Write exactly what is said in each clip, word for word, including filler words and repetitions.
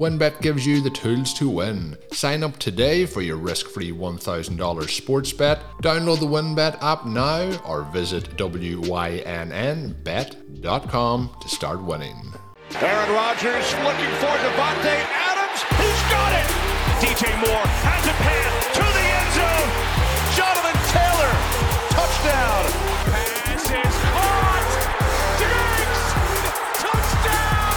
WinBet gives you the tools to win. Sign up today for your risk-free one thousand dollars sports bet. Download the WinBet app now or visit wynnbet dot com to start winning. Aaron Rodgers looking for Devontae Adams. He's got it! D J Moore has a pass to the end zone. Jonathan Taylor, touchdown. Pass is caught. Diggs, touchdown.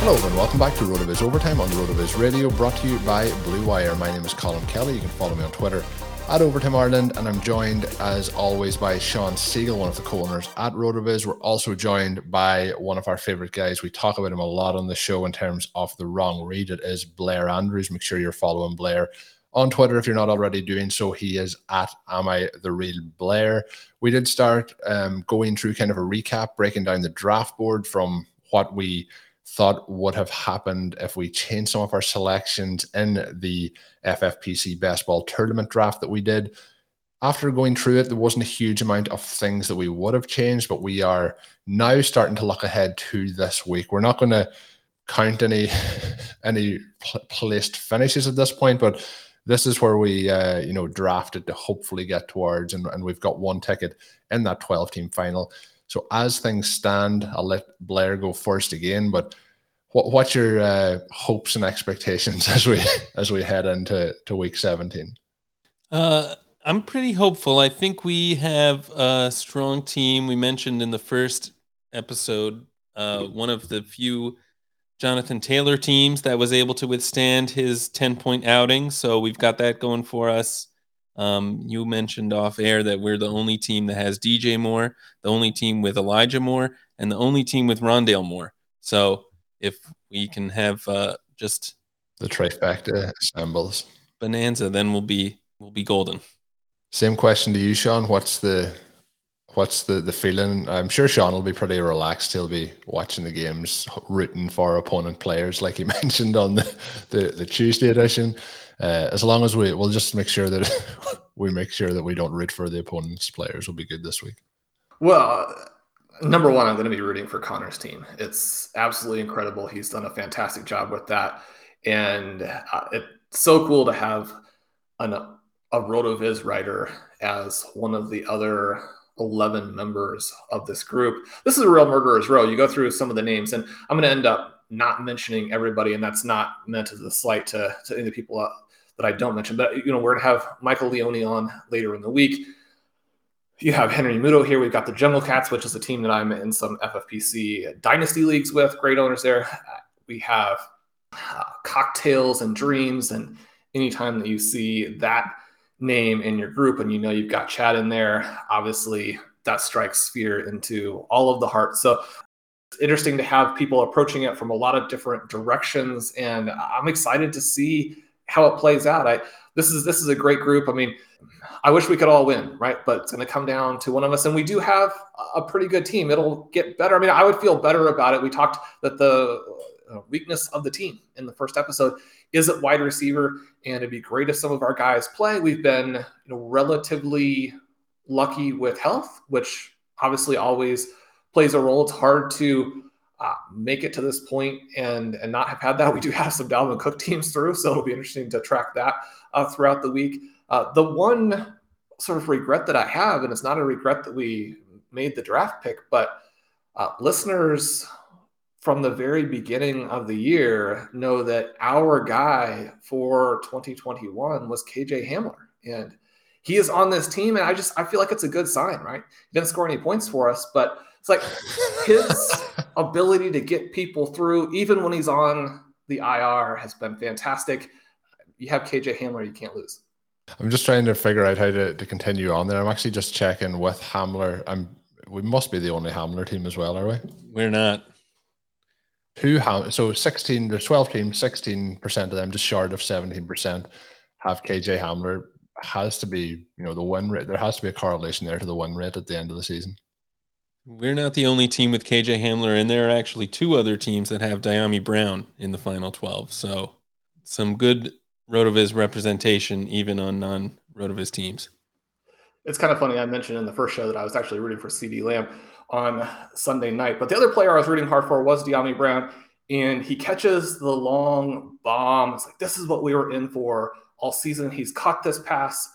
Hello and welcome back to RotoViz Overtime on RotoViz Radio, brought to you by Blue Wire. My name is Colin Kelly. You can follow me on Twitter at Overtime Ireland, and I'm joined as always by Sean Siegel, one of the co-owners at RotoViz. We're also joined by one of our favorite guys. We talk about him a lot on the show in terms of the wrong read. It is Blair Andrews. Make sure you're following Blair on Twitter if you're not already doing so. He is at Am I the Real Blair. We did start um, going through kind of a recap, breaking down the draft board from what we thought would have happened if we changed some of our selections in the F F P C best ball tournament draft that we did. After going through it, there wasn't a huge amount of things that we would have changed, but we are now starting to look ahead to this week. We're not going to count any any pl- placed finishes at this point, but this is where we uh, you know, drafted to hopefully get towards, and, and we've got one ticket in that twelve-team final. So as things stand, I'll let Blair go first again, but what, what's your uh, hopes and expectations as we as we head into to week seventeen? Uh, I'm pretty hopeful. I think we have a strong team. We mentioned in the first episode, uh, one of the few Jonathan Taylor teams that was able to withstand his ten-point outing. So we've got that going for us. Um, you mentioned off air that we're the only team that has D J Moore, the only team with Elijah Moore, and the only team with Rondale Moore. So if we can have uh, just the trifecta assembles bonanza, then we'll be we'll be golden. Same question to you, Sean. What's the what's the the feeling? I'm sure Sean will be pretty relaxed. He'll be watching the games, rooting for opponent players, like he mentioned on the the, the Tuesday edition. Uh, as long as we, we'll just make sure that we make sure that we don't root for the opponent's players, will be good this week. Well, number one, I'm going to be rooting for Connor's team. It's absolutely incredible. He's done a fantastic job with that. And uh, it's so cool to have an, a RotoViz writer as one of the other eleven members of this group. This is a real murderer's row. You go through some of the names, and I'm going to end up not mentioning everybody. And that's not meant as a slight to, to any of the people out that I don't mention, but you know, we're going to have Michael Leone on later in the week. You have Henry Muto here. We've got the Jungle Cats, which is a team that I'm in some F F P C dynasty leagues with. Great owners there. We have uh, Cocktails and Dreams, and anytime that you see that name in your group and you know you've got Chad in there, obviously that strikes fear into all of the hearts. So it's interesting to have people approaching it from a lot of different directions, and I'm excited to see how it plays out. I this is this is a great group. I mean, I wish we could all win, right? But it's going to come down to one of us, and we do have a pretty good team. It'll get better. I mean, I would feel better about it. We talked that the uh, weakness of the team in the first episode is at wide receiver. And it'd be great if some of our guys play. We've been you know, relatively lucky with health, which obviously always plays a role. It's hard to uh, make it to this point and, and not have had that. We do have some Dalvin Cook teams through, so it'll be interesting to track that uh, throughout the week. Uh, the one sort of regret that I have, and it's not a regret that we made the draft pick, but uh, listeners from the very beginning of the year know that our guy for twenty twenty-one was K J Hamler. And he is on this team, and I just I feel like it's a good sign, right? He didn't score any points for us, but it's like his ability to get people through, even when he's on the I R, has been fantastic. You have K J Hamler, you can't lose. I'm just trying to figure out how to, to continue on there. I'm actually just checking with Hamler. I'm, we must be the only Hamler team as well, are we? We're not. Two Ham- So sixteen, there's twelve teams, sixteen percent of them, just short of seventeen percent, have K J Hamler. Has to be, you know, the win rate. There has to be a correlation there to the win rate at the end of the season. We're not the only team with K J Hamler, and there are actually two other teams that have Diami Brown in the final twelve. So some good RotoViz representation, even on non-RotoViz teams. It's kind of funny. I mentioned in the first show that I was actually rooting for CeeDee Lamb on Sunday night, but the other player I was rooting hard for was Diami Brown, and he catches the long bomb. It's like, this is what we were in for all season. He's caught this pass.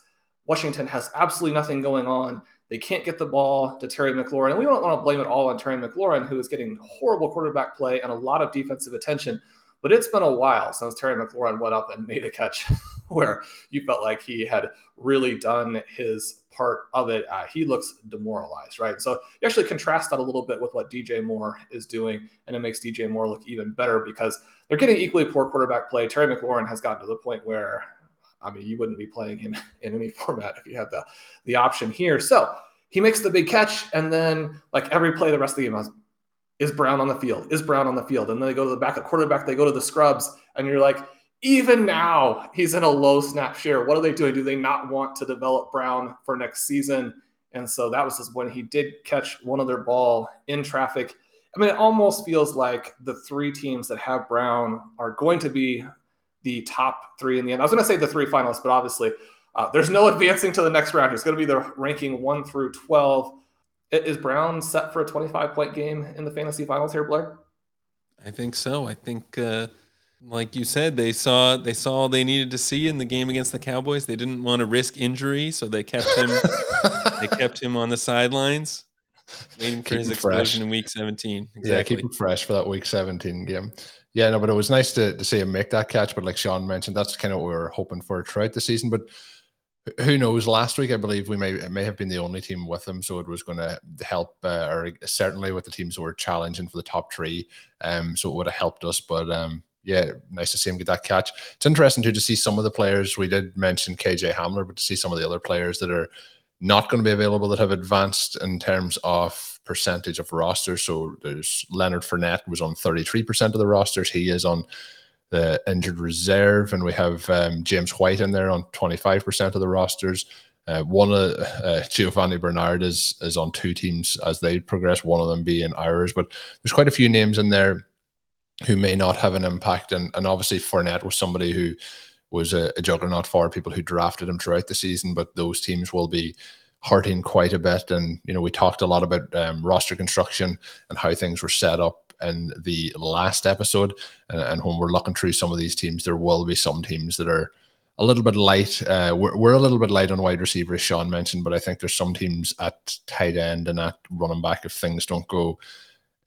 Washington has absolutely nothing going on. They can't get the ball to Terry McLaurin. And we don't want to blame it all on Terry McLaurin, who is getting horrible quarterback play and a lot of defensive attention. But it's been a while since Terry McLaurin went up and made a catch where you felt like he had really done his part of it. Uh, he looks demoralized, right? So you actually contrast that a little bit with what D J Moore is doing, and it makes D J Moore look even better because they're getting equally poor quarterback play. Terry McLaurin has gotten to the point where, I mean, you wouldn't be playing him in any format if you had the, the option here. So he makes the big catch, and then like every play the rest of the game has, is Brown on the field, is Brown on the field. And then they go to the backup quarterback, they go to the scrubs, and you're like, even now he's in a low snap share. What are they doing? Do they not want to develop Brown for next season? And so that was just when he did catch one other ball in traffic. I mean, it almost feels like the three teams that have Brown are going to be the top three in the end. I was going to say the three finalists, but obviously uh, there's no advancing to the next round. It's going to be the ranking one through twelve. Is Brown set for a twenty-five point game in the fantasy finals here, Blair? I think so. I think, uh, like you said, they saw they saw all they needed to see in the game against the Cowboys. They didn't want to risk injury, so they kept him. They kept him on the sidelines, waiting for keep his explosion fresh. In Week seventeen. Exactly. Yeah, keep him fresh for that Week seventeen game. Yeah, no, but it was nice to, to see him make that catch. But like Sean mentioned, that's kind of what we were hoping for throughout the season. But who knows? Last week, I believe we may may have been the only team with him, so it was going to help, uh, or certainly with the teams who were challenging for the top three. Um, so it would have helped us. But um, yeah, nice to see him get that catch. It's interesting too to see some of the players. We did mention K J Hamler, but to see some of the other players that are not going to be available that have advanced in terms of percentage of roster. So there's Leonard Fournette was on thirty-three percent of the rosters. He is on the injured reserve, and we have um, James White in there on twenty-five percent of the rosters. Uh, one of uh, Giovanni Bernard is is on two teams as they progress, one of them being ours. But there's quite a few names in there who may not have an impact, and, and obviously Fournette was somebody who was a, a juggernaut for people who drafted him throughout the season, but those teams will be hurting quite a bit. And, you know, we talked a lot about um, roster construction and how things were set up in the last episode. And, and when we're looking through some of these teams, there will be some teams that are a little bit light. Uh, we're, we're a little bit light on wide receiver, as Sean mentioned, but I think there's some teams at tight end and at running back, if things don't go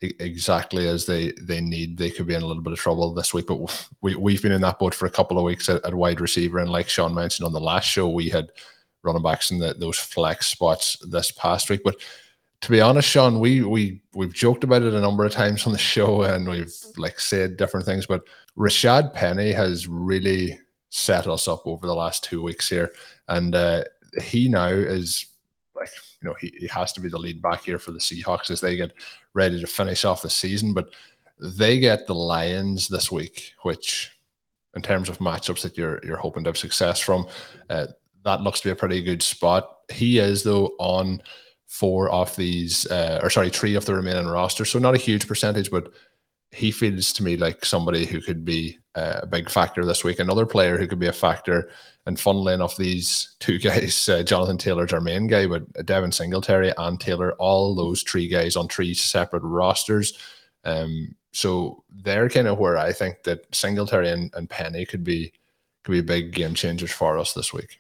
exactly as they, they need, they could be in a little bit of trouble this week. But we, we've been in that boat for a couple of weeks at, at wide receiver. And like Sean mentioned on the last show, we had running backs in the, those flex spots this past week. But to be honest, Sean, we, we, we've joked about it a number of times on the show, and we've like said different things, but Rashad Penny has really set us up over the last two weeks here. And uh, he now is like, you know, he, he has to be the lead back here for the Seahawks as they get ready to finish off the season. But they get the Lions this week, which in terms of matchups that you're, you're hoping to have success from, uh, that looks to be a pretty good spot. He is, though, on four of these, uh, or sorry, three of the remaining roster. So not a huge percentage, but he feels to me like somebody who could be uh, a big factor this week. Another player who could be a factor, and funnily enough, these two guys, uh, Jonathan Taylor's our main guy, but Devin Singletary and Taylor, all those three guys on three separate rosters. Um, so they're kind of where I think that Singletary and, and Penny could be could be big game changers for us this week.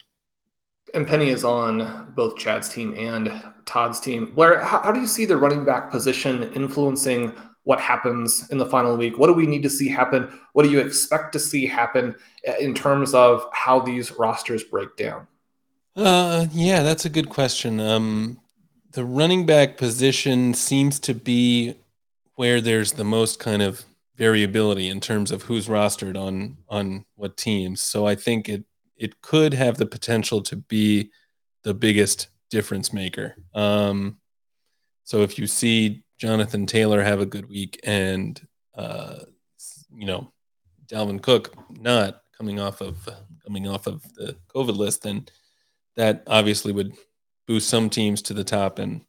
And Penny is on both Chad's team and Todd's team. Blair, how, how do you see the running back position influencing what happens in the final week? What do we need to see happen? What do you expect to see happen in terms of how these rosters break down? Uh, yeah, that's a good question. Um, the running back position seems to be where there's the most kind of variability in terms of who's rostered on on what teams. So I think it it could have the potential to be the biggest difference maker. Um, so if you see Jonathan Taylor have a good week and, uh, you know, Dalvin Cook not coming off of coming off of the COVID list, then that obviously would boost some teams to the top and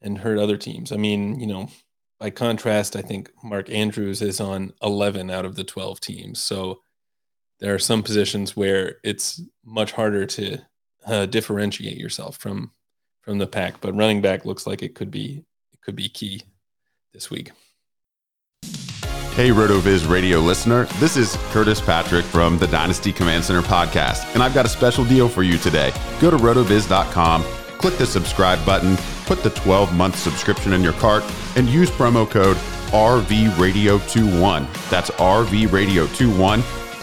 and hurt other teams. I mean, you know, by contrast, I think Mark Andrews is on eleven out of the twelve teams. So there are some positions where it's much harder to uh, differentiate yourself from from the pack. But running back looks like it could be could be key this week. Hey, RotoViz radio listener, this is Curtis Patrick from the Dynasty Command Center Podcast, and I've got a special deal for you today. Go to roto viz dot com, click the subscribe button, put the twelve month subscription in your cart, and use promo code R V radio twenty-one. That's R V radio twenty-one, and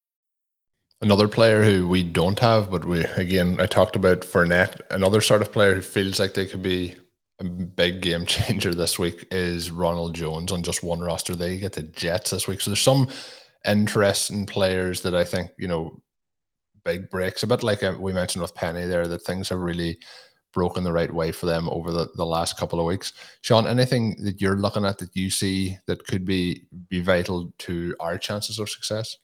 Another player who we don't have, but we, again, I talked about Fournette, another sort of player who feels like they could be a big game changer this week is Ronald Jones on just one roster. They get the Jets this week. So there's some interesting players that I think, you know, big breaks, a bit like we mentioned with Penny there, that things have really broken the right way for them over the, the last couple of weeks. Sean, anything that you're looking at that you see that could be, be vital to our chances of success?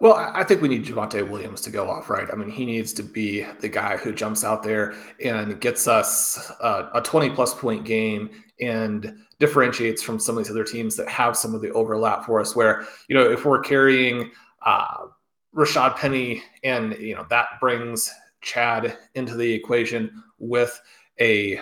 Well, I think we need Javonte Williams to go off, right? I mean, he needs to be the guy who jumps out there and gets us uh, a twenty-plus point game and differentiates from some of these other teams that have some of the overlap for us where, you know, if we're carrying uh, Rashad Penny and, you know, that brings Chad into the equation with a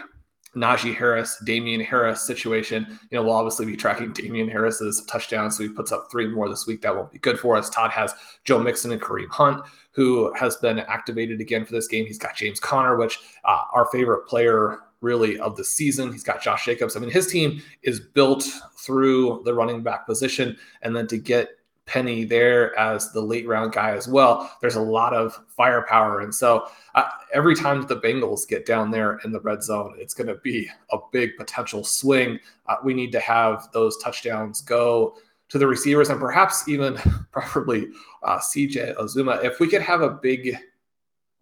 Najee Harris, Damian Harris situation. You know, we'll obviously be tracking Damian Harris's touchdowns, so he puts up three more this week. That won't be good for us. Todd has Joe Mixon and Kareem Hunt, who has been activated again for this game. He's got James Conner, which uh, our favorite player really of the season. He's got Josh Jacobs. I mean, his team is built through the running back position, and then to get Penny there as the late round guy as well. There's a lot of firepower. And so uh, every time the Bengals get down there in the red zone, it's going to be a big potential swing. Uh, we need to have those touchdowns go to the receivers and perhaps even preferably uh, C J Uzomah. If we could have a big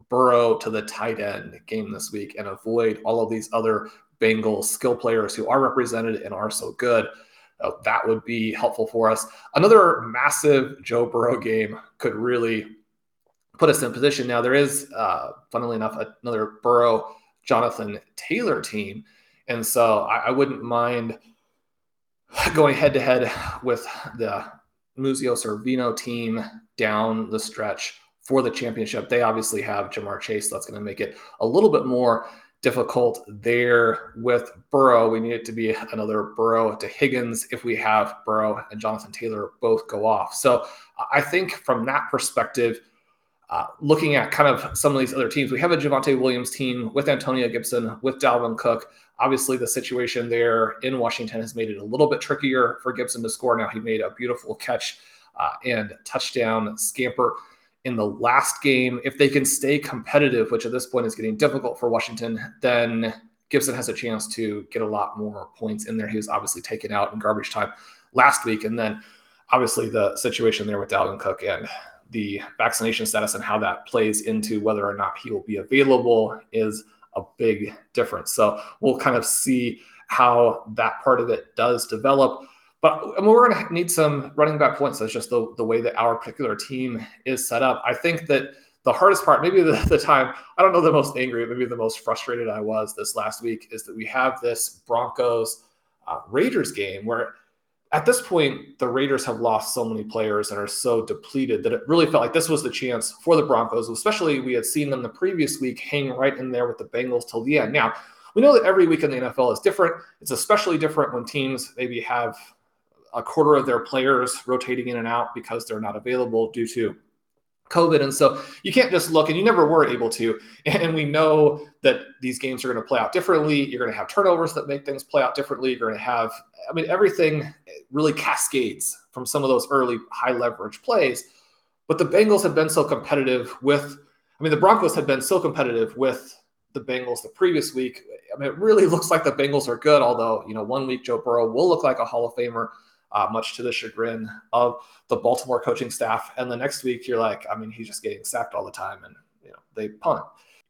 Burrow to the tight end game this week and avoid all of these other Bengals skill players who are represented and are so good, Uh, that would be helpful for us. Another massive Joe Burrow game could really put us in position. Now, there is, uh, funnily enough, another Burrow, Jonathan Taylor team. And so I, I wouldn't mind going head-to-head with the Muzio Sirvino team down the stretch for the championship. They obviously have Jamar Chase. So that's going to make it a little bit more difficult there with Burrow. We need it to be another Burrow to Higgins if we have Burrow and Jonathan Taylor both go off. So I think from that perspective, uh, looking at kind of some of these other teams, we have a Javonte Williams team with Antonio Gibson, with Dalvin Cook. Obviously, the situation there in Washington has made it a little bit trickier for Gibson to score. Now, he made a beautiful catch uh, and touchdown scamper in the last game. If they can stay competitive, which at this point is getting difficult for Washington, then Gibson has a chance to get a lot more points in there. He was obviously taken out in garbage time last week. And then obviously the situation there with Dalvin Cook and the vaccination status and how that plays into whether or not he will be available is a big difference. So we'll kind of see how that part of it does develop. But we're going to need some running back points. That's just the, the way that our particular team is set up. I think that the hardest part, maybe the, the time, I don't know, the most angry, maybe the most frustrated I was this last week, is that we have this Broncos uh, Raiders game where at this point, the Raiders have lost so many players and are so depleted that it really felt like this was the chance for the Broncos, especially we had seen them the previous week hang right in there with the Bengals till the end. Now, we know that every week in the N F L is different. It's especially different when teams maybe have a quarter of their players rotating in and out because they're not available due to COVID. And so you can't just look, and you never were able to. And we know that these games are going to play out differently. You're going to have turnovers that make things play out differently. You're going to have, I mean, everything really cascades from some of those early high leverage plays. But the Bengals have been so competitive with, I mean, the Broncos have been so competitive with the Bengals the previous week. I mean, it really looks like the Bengals are good, although, you know, one week Joe Burrow will look like a Hall of Famer, Uh, much to the chagrin of the Baltimore coaching staff. And the next week, you're like, I mean, he's just getting sacked all the time, and you know they punt.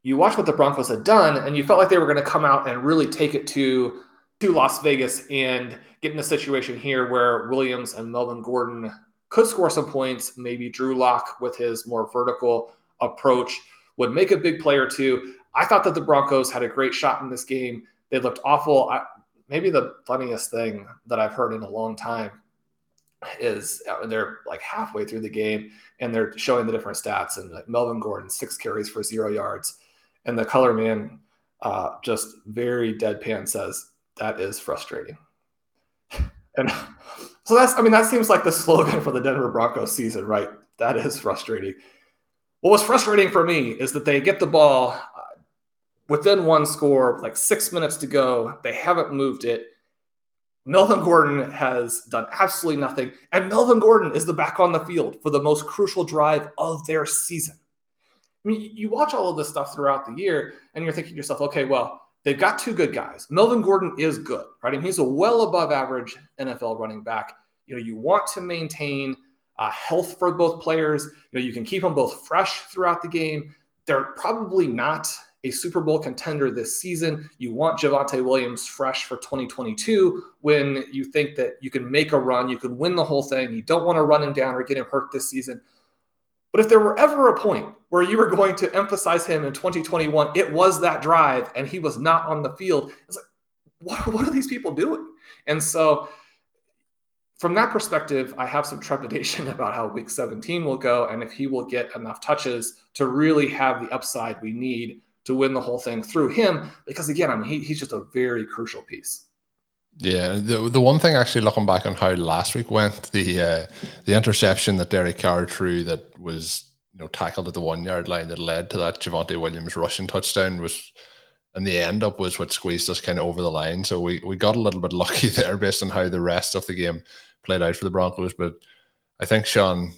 You watch what the Broncos had done, and you felt like they were going to come out and really take it to, to Las Vegas and get in a situation here where Williams and Melvin Gordon could score some points. Maybe Drew Lock with his more vertical approach would make a big play or two. I thought that the Broncos had a great shot in this game. They looked awful. I, Maybe the funniest thing that I've heard in a long time is they're like halfway through the game and they're showing the different stats, and like Melvin Gordon, six carries for zero yards. And the color man uh, just very deadpan says, "That is frustrating." And so that's, I mean, that seems like the slogan for the Denver Broncos season, right? That is frustrating. What was frustrating for me is that they get the ball within one score, like six minutes to go. They haven't moved it. Melvin Gordon has done absolutely nothing. And Melvin Gordon is the back on the field for the most crucial drive of their season. I mean, you watch all of this stuff throughout the year, and you're thinking to yourself, okay, well, they've got two good guys. Melvin Gordon is good, right? And he's a well above average N F L running back. You know, you want to maintain uh, health for both players. You know, you can keep them both fresh throughout the game. They're probably not a Super Bowl contender this season. You want Javonte Williams fresh for twenty twenty-two when you think that you can make a run, you can win the whole thing. You don't want to run him down or get him hurt this season. But if there were ever a point where you were going to emphasize him in twenty twenty-one, it was that drive, and he was not on the field. It's like, what, what are these people doing? And so from that perspective, I have some trepidation about how week seventeen will go and if he will get enough touches to really have the upside we need to win the whole thing through him, because again, I mean, he, he's just a very crucial piece. Yeah, the the one thing actually looking back on how last week went, the uh, the interception that Derek Carr threw that was, you know, tackled at the one yard line that led to that Javonte Williams rushing touchdown was, and the end up was what squeezed us kind of over the line. So we we got a little bit lucky there based on how the rest of the game played out for the Broncos, but I think, Sean,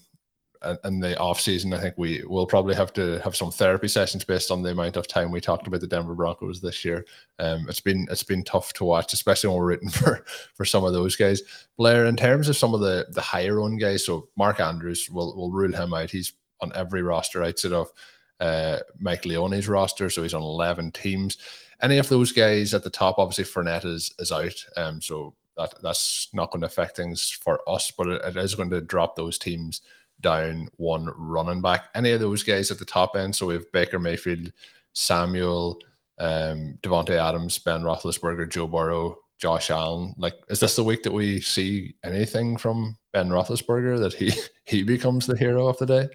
in the offseason, I think we will probably have to have some therapy sessions based on the amount of time we talked about the Denver Broncos this year. Um, it's been it's been tough to watch, especially when we're rooting for, for some of those guys. Blair, in terms of some of the, the higher-owned guys, so Mark Andrews, we'll, we'll rule him out. He's on every roster outside of uh, Mike Leone's roster, so he's on eleven teams. Any of those guys at the top, obviously Fournette is, is out, um, so that that's not going to affect things for us, but it, it is going to drop those teams down one running back. Any of those guys at the top end, so we have Baker Mayfield, Samuel, um, Devontae Adams, Ben Roethlisberger, Joe Burrow, Josh Allen. Like, is this the week that we see anything from Ben Roethlisberger, that he, he becomes the hero of the day?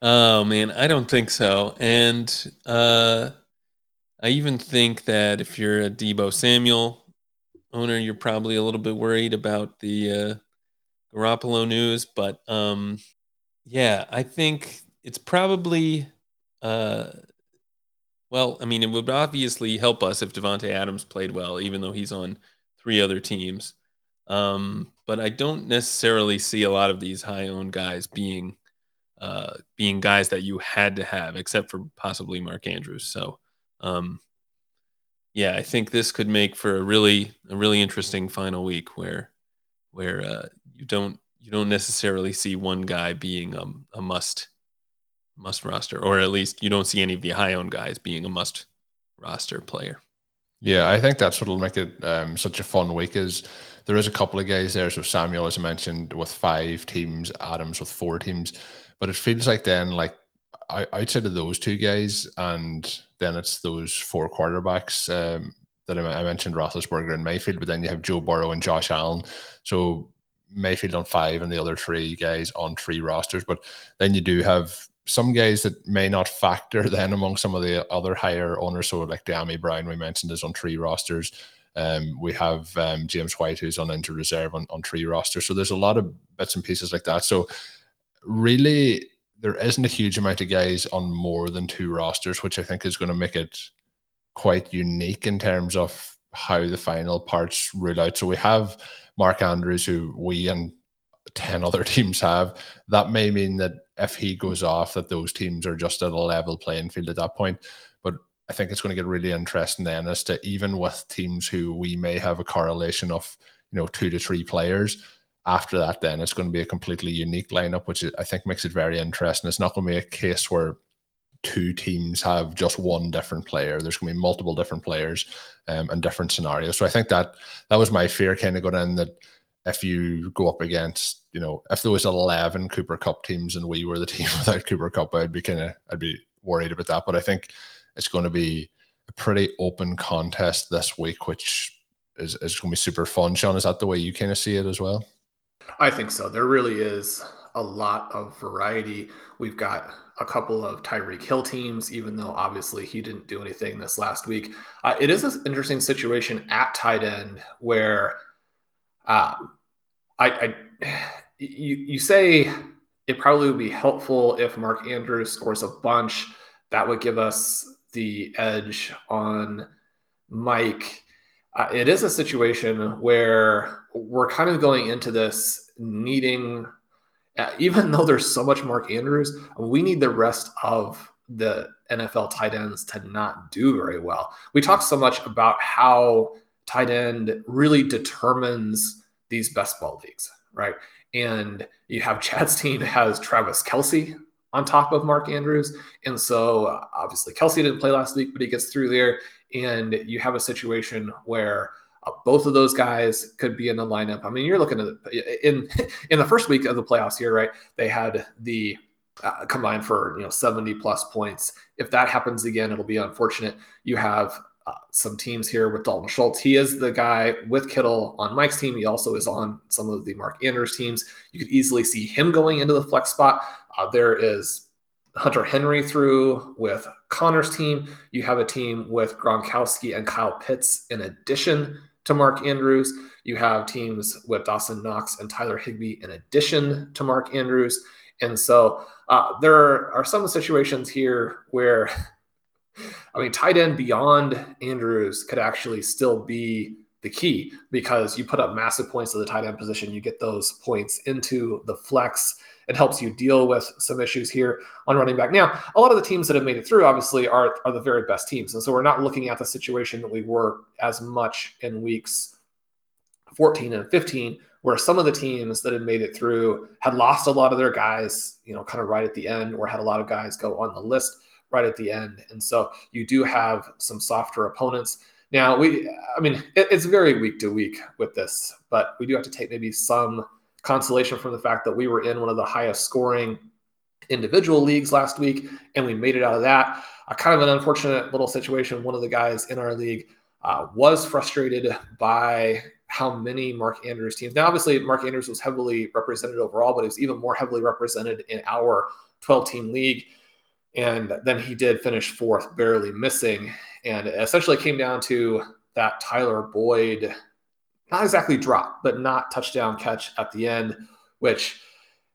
Oh, man, I don't think so. And uh, I even think that if you're a Deebo Samuel owner, you're probably a little bit worried about the uh, Garoppolo news, but um, yeah, I think it's probably, uh, well, I mean, it would obviously help us if Devontae Adams played well, even though he's on three other teams. Um, but I don't necessarily see a lot of these high-owned guys being uh, being guys that you had to have, except for possibly Mark Andrews. So um, yeah, I think this could make for a really a really interesting final week where where uh, you don't you don't necessarily see one guy being a, a must must roster, or at least you don't see any of the high owned guys being a must roster player. Yeah, I think that's what'll make it um, such a fun week. Is there is a couple of guys there. So Samuel, as I mentioned, with five teams, Adams with four teams, but it feels like then like outside of those two guys, and then it's those four quarterbacks um, that I, I mentioned, Roethlisberger and Mayfield, but then you have Joe Burrow and Josh Allen. So Mayfield on five and the other three guys on three rosters. But then you do have some guys that may not factor then among some of the other higher owners. So like Deami Brown, we mentioned, is on three rosters. Um, we have um, James White, who's on injured reserve on, on three rosters. So there's a lot of bits and pieces like that. So really, there isn't a huge amount of guys on more than two rosters, which I think is going to make it quite unique in terms of how the final parts rule out. So we have Mark Andrews, who we and ten other teams have. That may mean that if he goes off, that those teams are just at a level playing field at that point. But I think it's going to get really interesting then as to, even with teams who we may have a correlation of, you know, two to three players, after that, then it's going to be a completely unique lineup, which I think makes it very interesting. It's not going to be a case where two teams have just one different player. There's going to be multiple different players um, and different scenarios. So I think that that was my fear kind of going in, that if you go up against, you know, if there was eleven Cooper Cup teams and we were the team without Cooper Cup, I'd be kind of, I'd be worried about that. But I think it's going to be a pretty open contest this week, which is, is going to be super fun. Sean, is that the way you kind of see it as well? I think so. There really is a lot of variety. We've got a couple of Tyreek Hill teams, even though obviously he didn't do anything this last week. Uh, it is an interesting situation at tight end where uh, I, I you, you say it probably would be helpful if Mark Andrews scores a bunch. That would give us the edge on Mike. Uh, it is a situation where we're kind of going into this needing, uh, even though there's so much Mark Andrews, we need the rest of the N F L tight ends to not do very well. We talk so much about how tight end really determines these best ball leagues, right? And you have Chad's team has Travis Kelce on top of Mark Andrews. And so uh, obviously Kelce didn't play last week, but he gets through there. And you have a situation where uh, both of those guys could be in the lineup. I mean, you're looking at in in the first week of the playoffs here, right? They had the uh, combined for, you know, seventy plus points. If that happens again, it'll be unfortunate. You have uh, some teams here with Dalton Schultz. He is the guy with Kittle on Mike's team. He also is on some of the Mark Andrews teams. You could easily see him going into the flex spot. Uh, there is Hunter Henry through with Connor's team. You have a team with Gronkowski and Kyle Pitts in addition to Mark Andrews. You have teams with Dawson Knox and Tyler Higbee in addition to Mark Andrews. And so uh, there are some situations here where, I mean, tight end beyond Andrews could actually still be the key, because you put up massive points to the tight end position. You get those points into the flex. It helps you deal with some issues here on running back. Now, a lot of the teams that have made it through, obviously, are, are the very best teams. And so we're not looking at the situation that we were as much in weeks fourteen and fifteen, where some of the teams that had made it through had lost a lot of their guys, you know, kind of right at the end, or had a lot of guys go on the list right at the end. And so you do have some softer opponents. Now, we, I mean, it, it's very week to week with this, but we do have to take maybe some consolation from the fact that we were in one of the highest scoring individual leagues last week, and we made it out of that. A kind of an unfortunate little situation. One of the guys in our league uh, was frustrated by how many Mark Andrews teams. Now, obviously, Mark Andrews was heavily represented overall, but he was even more heavily represented in our twelve-team league. And then he did finish fourth, barely missing. And it essentially came down to that Tyler Boyd, not exactly drop, but not touchdown catch at the end, which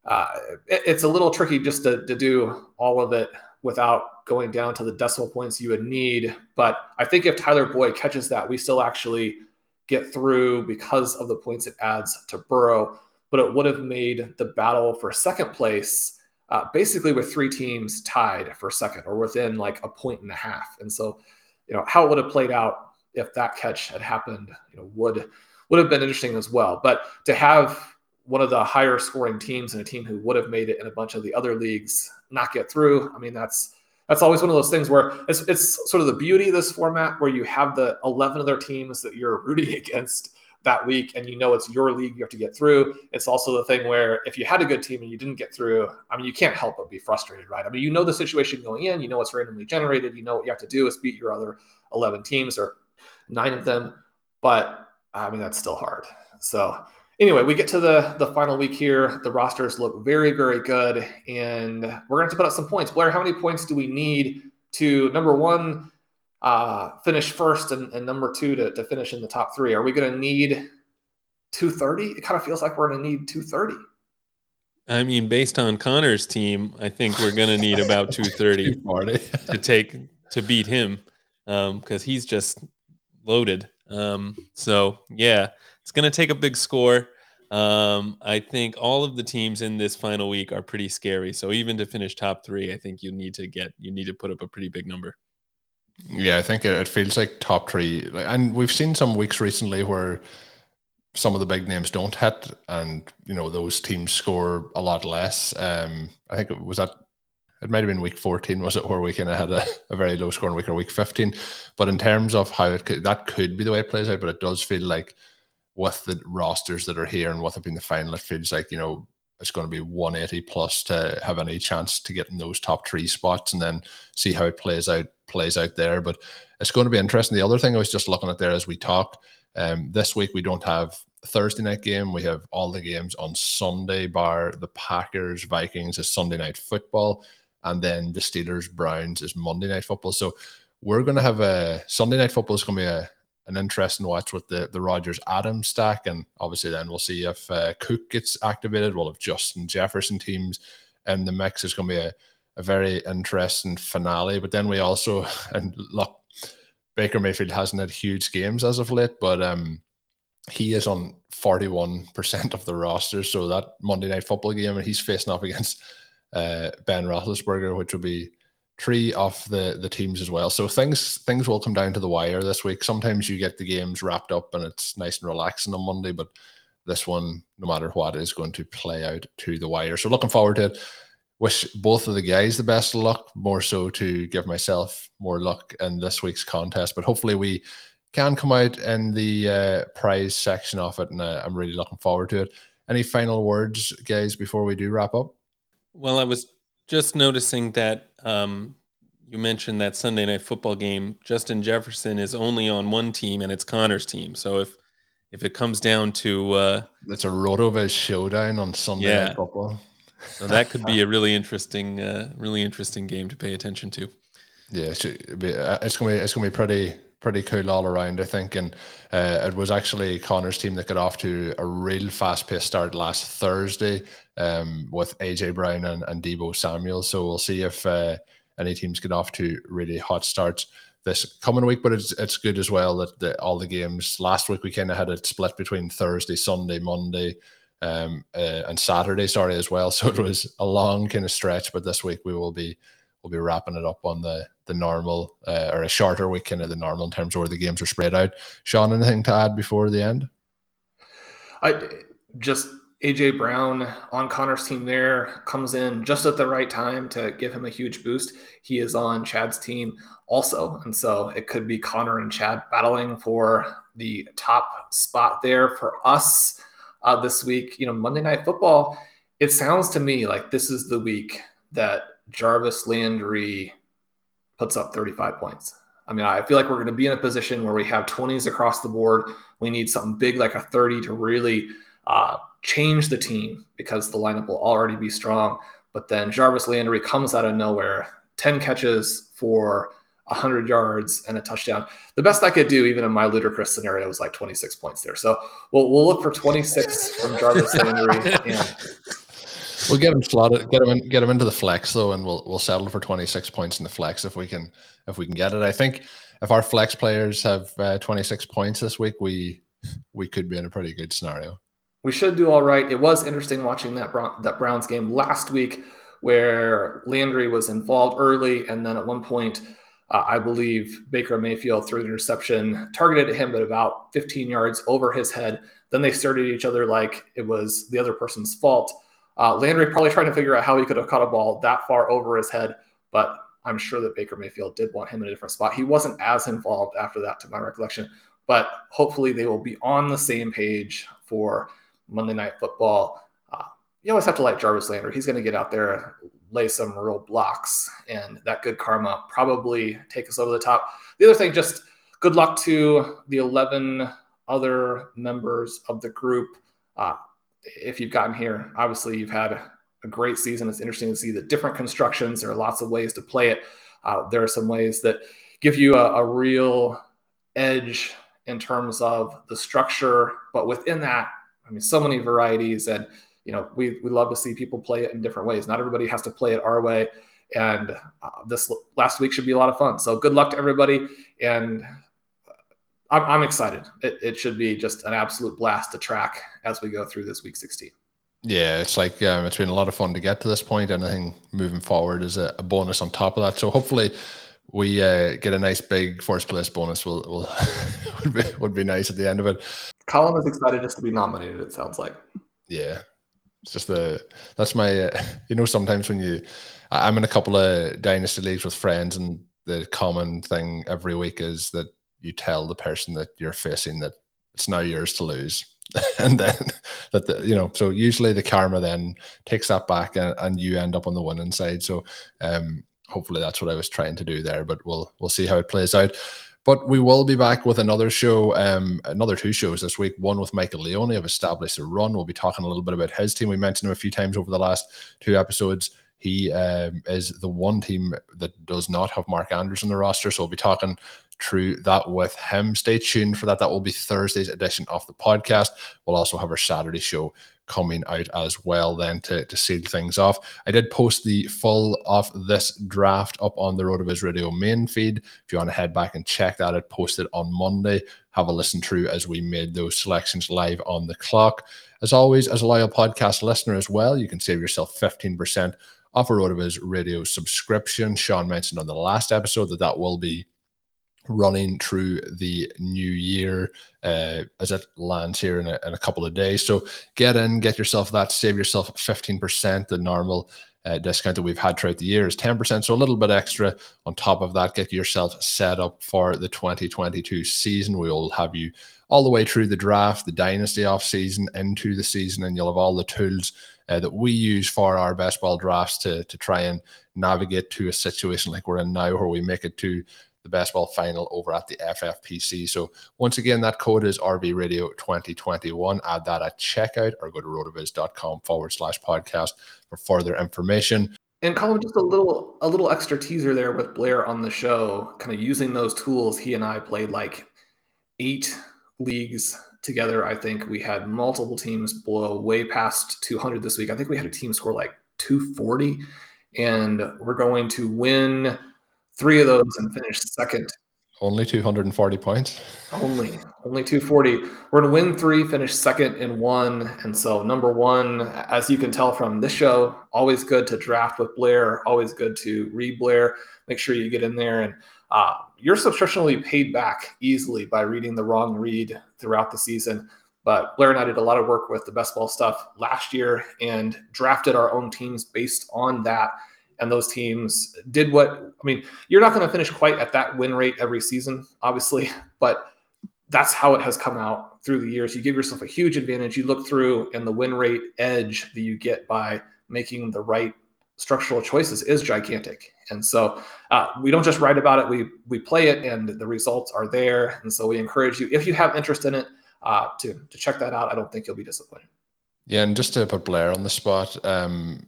uh, it, it's a little tricky just to, to do all of it without going down to the decimal points you would need. But I think if Tyler Boyd catches that, we still actually get through because of the points it adds to Burrow. But it would have made the battle for second place uh, basically with three teams tied for second, or within like a point and a half. And so, you know, how it would have played out if that catch had happened, you know, would would have been interesting as well. But to have one of the higher scoring teams and a team who would have made it in a bunch of the other leagues not get through, I mean, that's that's always one of those things where it's it's sort of the beauty of this format, where you have the eleven other teams that you're rooting against that week, and you know it's your league you have to get through. It's also the thing where if you had a good team and you didn't get through, I mean, you can't help but be frustrated, right? I mean, you know the situation going in, you know it's randomly generated, you know what you have to do is beat your other eleven teams, or nine of them, but I mean, that's still hard. So anyway, we get to the, the final week here. The rosters look very, very good, and we're going to have to put up some points. Blair, how many points do we need to, number one, Uh, finish first, and, and number two to, to finish in the top three? Are we going to need two thirty? It kind of feels like we're going to need two thirty. I mean, based on Connor's team, I think we're going to need about two thirty to take to beat him, um, because he's just loaded. Um, so yeah, it's going to take a big score. Um, I think all of the teams in this final week are pretty scary. So even to finish top three, I think you need to get you need to put up a pretty big number. Yeah, I think it feels like top three. And we've seen some weeks recently where some of the big names don't hit, and, you know, those teams score a lot less. Um, I think it was that, it might have been week fourteen, was it, where we kind of had a, a very low scoring week, or week fifteen. But in terms of how it could, that could be the way it plays out, but it does feel like with the rosters that are here and what have been the final, it feels like, you know, it's going to be one eighty plus to have any chance to get in those top three spots, and then see how it plays out, plays out there. But it's going to be interesting. The other thing I was just looking at there as we talk, um, this week we don't have a Thursday night game. We have all the games on Sunday, bar the Packers, Vikings is Sunday night football. And then the Steelers, Browns is Monday night football. So we're going to have a Sunday night football is going to be a, an interesting watch with the, the Rodgers-Adams stack. And obviously then we'll see if uh, Cook gets activated. We'll have Justin Jefferson teams and the mix. Is going to be a, a very interesting finale. But then we also, and look, Baker Mayfield hasn't had huge games as of late, but um, he is on forty-one percent of the roster. So that Monday night football game, and he's facing off against uh, Ben Roethlisberger, which will be three of the the teams as well. So things things will come down to the wire this week. Sometimes you get the games wrapped up and it's nice and relaxing on Monday, but this one, no matter what, is going to play out to the wire. So looking forward to it. Wish both of the guys the best of luck, more so to give myself more luck in this week's contest. But hopefully we can come out in the uh, prize section of it, and uh, I'm really looking forward to it. Any final words, guys, before we do wrap up? Well, I was just noticing that um, you mentioned that Sunday night football game. Justin Jefferson is only on one team, and it's Connor's team. So if if it comes down to... Uh, it's a RotoViz showdown on Sunday yeah. night football. So that could be a really interesting uh, really interesting game to pay attention to. Yeah, it should be, uh, it's going to be it's going to be pretty pretty cool all around, I think. And uh, it was actually Connor's team that got off to a real fast-paced start last Thursday um, with A J Brown and, and Deebo Samuel. So we'll see if uh, any teams get off to really hot starts. this coming week, but it's it's good as well that, that all the games last week we kind of had a split between Thursday, Sunday, Monday, um, uh, and Saturday, sorry, as well. So it was a long kind of stretch, but this week we will be we'll be wrapping it up on the the normal uh, or a shorter week, kind of the normal in terms of where the games are spread out. Sean, anything to add before the end? I just A J Brown on Connor's team there comes in just at the right time to give him a huge boost. He is on Chad's team also. And so it could be Connor and Chad battling for the top spot there for us uh, this week. You know, Monday Night Football, it sounds to me like this is the week that Jarvis Landry puts up thirty-five points. I mean, I feel like we're going to be in a position where we have twenties across the board. We need something big like a thirty to really uh, change the team, because the lineup will already be strong. But then Jarvis Landry comes out of nowhere, ten catches for one hundred yards and a touchdown. The best I could do, even in my ludicrous scenario, was like twenty-six points there. So we'll we'll look for twenty-six from Jarvis Landry. And we'll get him slotted, get him, in, get him into the flex though, and we'll we'll settle for twenty-six points in the flex if we can if we can get it. I think if our flex players have uh, twenty-six points this week, we we could be in a pretty good scenario. We should do all right. It was interesting watching that Bron- that Browns game last week, where Landry was involved early, and then at one point, uh, I believe Baker Mayfield threw an interception targeted at him, but about fifteen yards over his head. Then they stared at each other like it was the other person's fault. Uh, Landry probably trying to figure out how he could have caught a ball that far over his head, but I'm sure that Baker Mayfield did want him in a different spot. He wasn't as involved after that, to my recollection, but hopefully they will be on the same page for Monday Night Football. Uh, you always have to like Jarvis Landry. He's going to get out there, lay some real blocks, and that good karma probably take us over the top. The other thing, just good luck to the eleven other members of the group. Uh, If you've gotten here, obviously you've had a great season. It's interesting to see the different constructions. There are lots of ways to play it. Uh, there are some ways that give you a, a real edge in terms of the structure. But within that, I mean, so many varieties. And, you know, we, we love to see people play it in different ways. Not everybody has to play it our way. And uh, this last week should be a lot of fun. So good luck to everybody. And I'm, I'm excited. It, it should be just an absolute blast to track as we go through this week sixteen. Yeah, it's like um, it's been a lot of fun to get to this point. Anything moving forward is a, a bonus on top of that. So hopefully we uh, get a nice big first place bonus. Will will would be would be nice at the end of it. Colin is excited just to be nominated. It sounds like. Yeah, it's just the that's my uh, you know sometimes when you I'm in a couple of dynasty leagues with friends, and the common thing every week is that you tell the person that you're facing that it's now yours to lose. And then that, the, you know, so usually the karma then takes that back and, and you end up on the winning side. So um, hopefully that's what I was trying to do there, but we'll, we'll see how it plays out. But we will be back with another show, um, another two shows this week. One with Michael Leone of Established a Run. We'll be talking a little bit about his team. We mentioned him a few times over the last two episodes. He um, is the one team that does not have Mark Andrews on the roster. So we'll be talking through that with him. Stay tuned for that. That will be Thursday's edition of the podcast. We'll also have our Saturday show coming out as well then to, to seal things off. I did post the full of this draft up on the RotoViz Radio main feed. If you want to head back and check that, it posted on Monday. Have a listen through as we made those selections live on the clock. As always, as a loyal podcast listener as well, you can save yourself fifteen percent off a RotoViz Radio subscription. Sean mentioned on the last episode that that will be running through the new year uh, as it lands here in a, in a couple of days. So get in, get yourself that, save yourself fifteen percent. The normal uh, discount that we've had throughout the year is ten percent. So a little bit extra on top of that. Get yourself set up for the twenty twenty-two season. We will have you all the way through the draft, the dynasty offseason, into the season, and you'll have all the tools Uh, that we use for our best ball drafts to to try and navigate to a situation like we're in now, where we make it to the best ball final over at the F F P C. So once again, that code is R V Radio twenty twenty-one. Add that at checkout or go to rotoviz.com forward slash podcast for further information. And Colin, just a little a little extra teaser there with Blair on the show, kind of using those tools. He and I played like eight leagues together. I think we had multiple teams blow way past two hundred this week. I think we had a team score like two forty, and we're going to win three of those and finish second Only two hundred forty points. Only. Only two forty. We're going to win three, finish second in one. And so number one, as you can tell from this show, always good to draft with Blair. Always good to read Blair. Make sure you get in there. And uh, your subscription will be paid back easily by reading the wrong read throughout the season. But Blair and I did a lot of work with the best ball stuff last year and drafted our own teams based on that. And those teams did what, I mean, you're not going to finish quite at that win rate every season, obviously, but that's how it has come out through the years. You give yourself a huge advantage. You look through, and the win rate edge that you get by making the right structural choices is gigantic. And so uh, we don't just write about it. We we play it, and the results are there. And so we encourage you, if you have interest in it, uh, to, to check that out. I don't think you'll be disappointed. Yeah, and just to put Blair on the spot, um...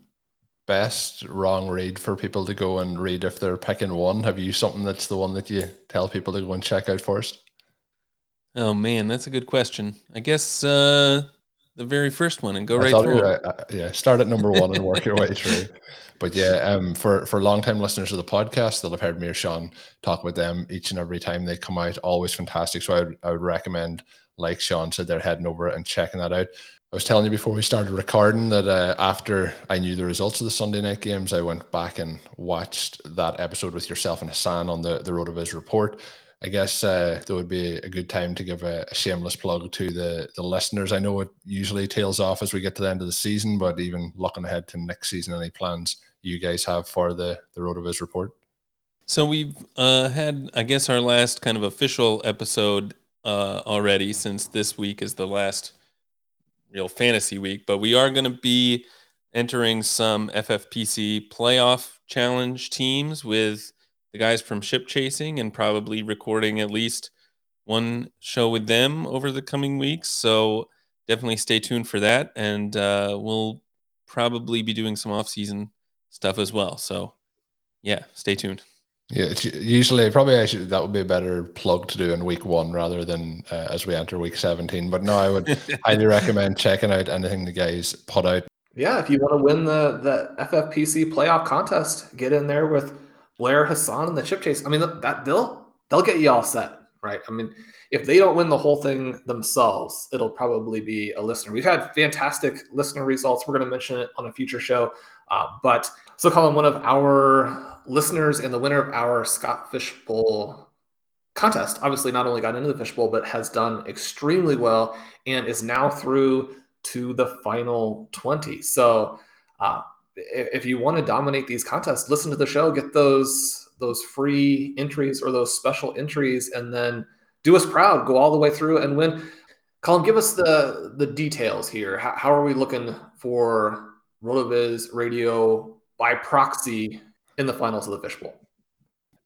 best wrong read for people to go and read if they're picking one. Have you something that's the one that you tell people to go and check out first? Oh man, that's a good question. I guess uh, the very first one and go I right through. Were, uh, yeah, start at number one and work your way through. But yeah, um, for for long-time listeners of the podcast, they'll have heard me or Sean talk about them each and every time they come out. Always fantastic. So I would, I would recommend, like Sean said, they're heading over and checking that out. I was telling you before we started recording that uh, after I knew the results of the Sunday night games, I went back and watched that episode with yourself and Hassan on the, the RotoViz report. I guess uh, there would be a good time to give a, a shameless plug to the, the listeners. I know it usually tails off as we get to the end of the season, but even looking ahead to next season, any plans you guys have for the, the RotoViz report? So we've uh, had, I guess, our last kind of official episode uh, already, since this week is the last real fantasy week, but we are going to be entering some F F P C playoff challenge teams with the guys from Ship Chasing and probably recording at least one show with them over the coming weeks. So definitely stay tuned for that. And uh, we'll probably be doing some off-season stuff as well. So yeah, stay tuned. Yeah, it's usually probably actually that would be a better plug to do in week one rather than uh, as we enter week seventeen. But no, I would highly recommend checking out anything the guys put out. Yeah, if you want to win the, the F F P C playoff contest, get in there with Blair, Hassan, and the Chip Chase. I mean, that they'll they'll get you all set, right? I mean, if they don't win the whole thing themselves, it'll probably be a listener. We've had fantastic listener results. We're going to mention it on a future show. Uh, but so, Colin, one of our listeners and the winner of our Scott Fishbowl contest, obviously not only got into the Fishbowl, but has done extremely well and is now through to the final twenty. So uh, if, if you want to dominate these contests, listen to the show, get those those free entries or those special entries, and then do us proud, go all the way through and win. Colin, give us the, the details here. How, how are we looking for RotoViz Radio by proxy in the finals of the Fishbowl?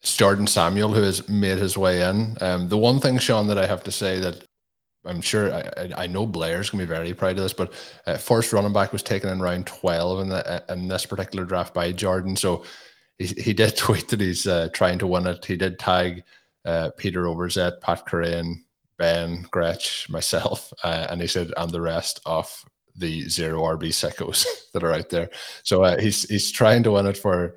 It's Jordan Samuel who has made his way in. Um, the one thing, Sean, that I have to say that I'm sure I, I know Blair's going to be very proud of this, but uh, first running back was taken in round twelve in, the, in this particular draft by Jordan. So he, he did tweet that he's uh, trying to win it. He did tag uh, Peter Overzet, Pat Corain, Ben Gretch, myself, uh, and he said, and the rest of the zero R B sickos that are out there. So uh, he's he's trying to win it for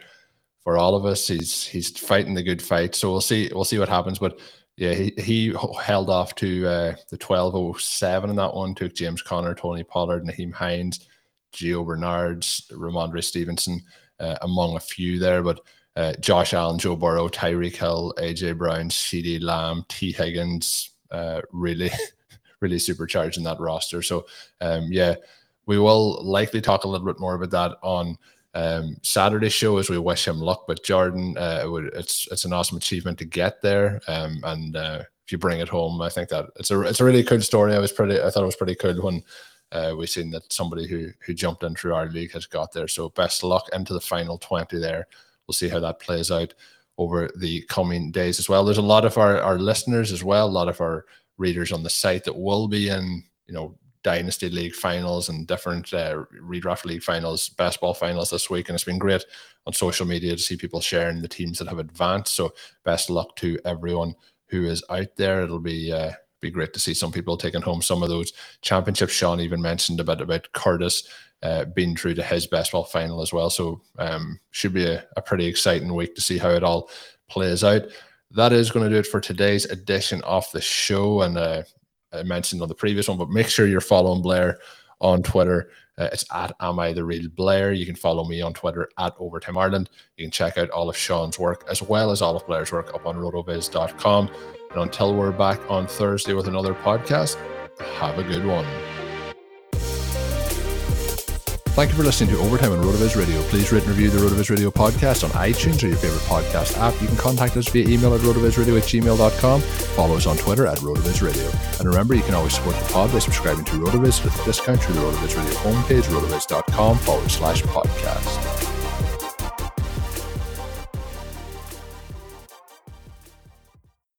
for all of us. He's he's fighting the good fight. So we'll see we'll see what happens. But yeah, he he held off to uh, the twelve oh seven in that one. Took James Connor, Tony Pollard, Naheem Hines, Gio Bernards, Ramondre Stevenson, uh, among a few there. But uh, Josh Allen, Joe Burrow, Tyreek Hill, A J Brown, C D Lamb, T Higgins, uh, really. really supercharging that roster. So um yeah, we will likely talk a little bit more about that on um Saturday's show as we wish him luck. But Jordan, uh it would, it's it's an awesome achievement to get there, um and uh if you bring it home, I think that it's a it's a really cool story. I was pretty I thought it was pretty cool when uh we seen that somebody who who jumped in through our league has got there. So best of luck into the final twenty there. We'll see how that plays out over the coming days as well. There's a lot of our our listeners as well, a lot of our readers on the site that will be in, you know, Dynasty League finals and different uh, redraft league finals, basketball finals this week. And it's been great on social media to see people sharing the teams that have advanced. So best of luck to everyone who is out there. It'll be uh, be great to see some people taking home some of those championships. Sean even mentioned a bit about Curtis uh, being through to his basketball final as well. So um, should be a, a pretty exciting week to see how it all plays out. that is going to do it for today's edition of the show. And uh, I mentioned on the previous one, but make sure you're following Blair on Twitter. Uh, it's at Am I the Real Blair. You can follow me on Twitter at Overtime Ireland. You can check out all of Sean's work as well as all of Blair's work up on rotoviz dot com. And until we're back on Thursday with another podcast, have a good one. Thank you for listening to Overtime on RotoViz Radio. Please rate and review the RotoViz Radio podcast on iTunes or your favorite podcast app. You can contact us via email at rotovizradio at gmail dot com. Follow us on Twitter at rotovizradio. And remember, you can always support the pod by subscribing to RotoViz with a discount through the RotoViz Radio homepage, rotoviz dot com forward slash podcast.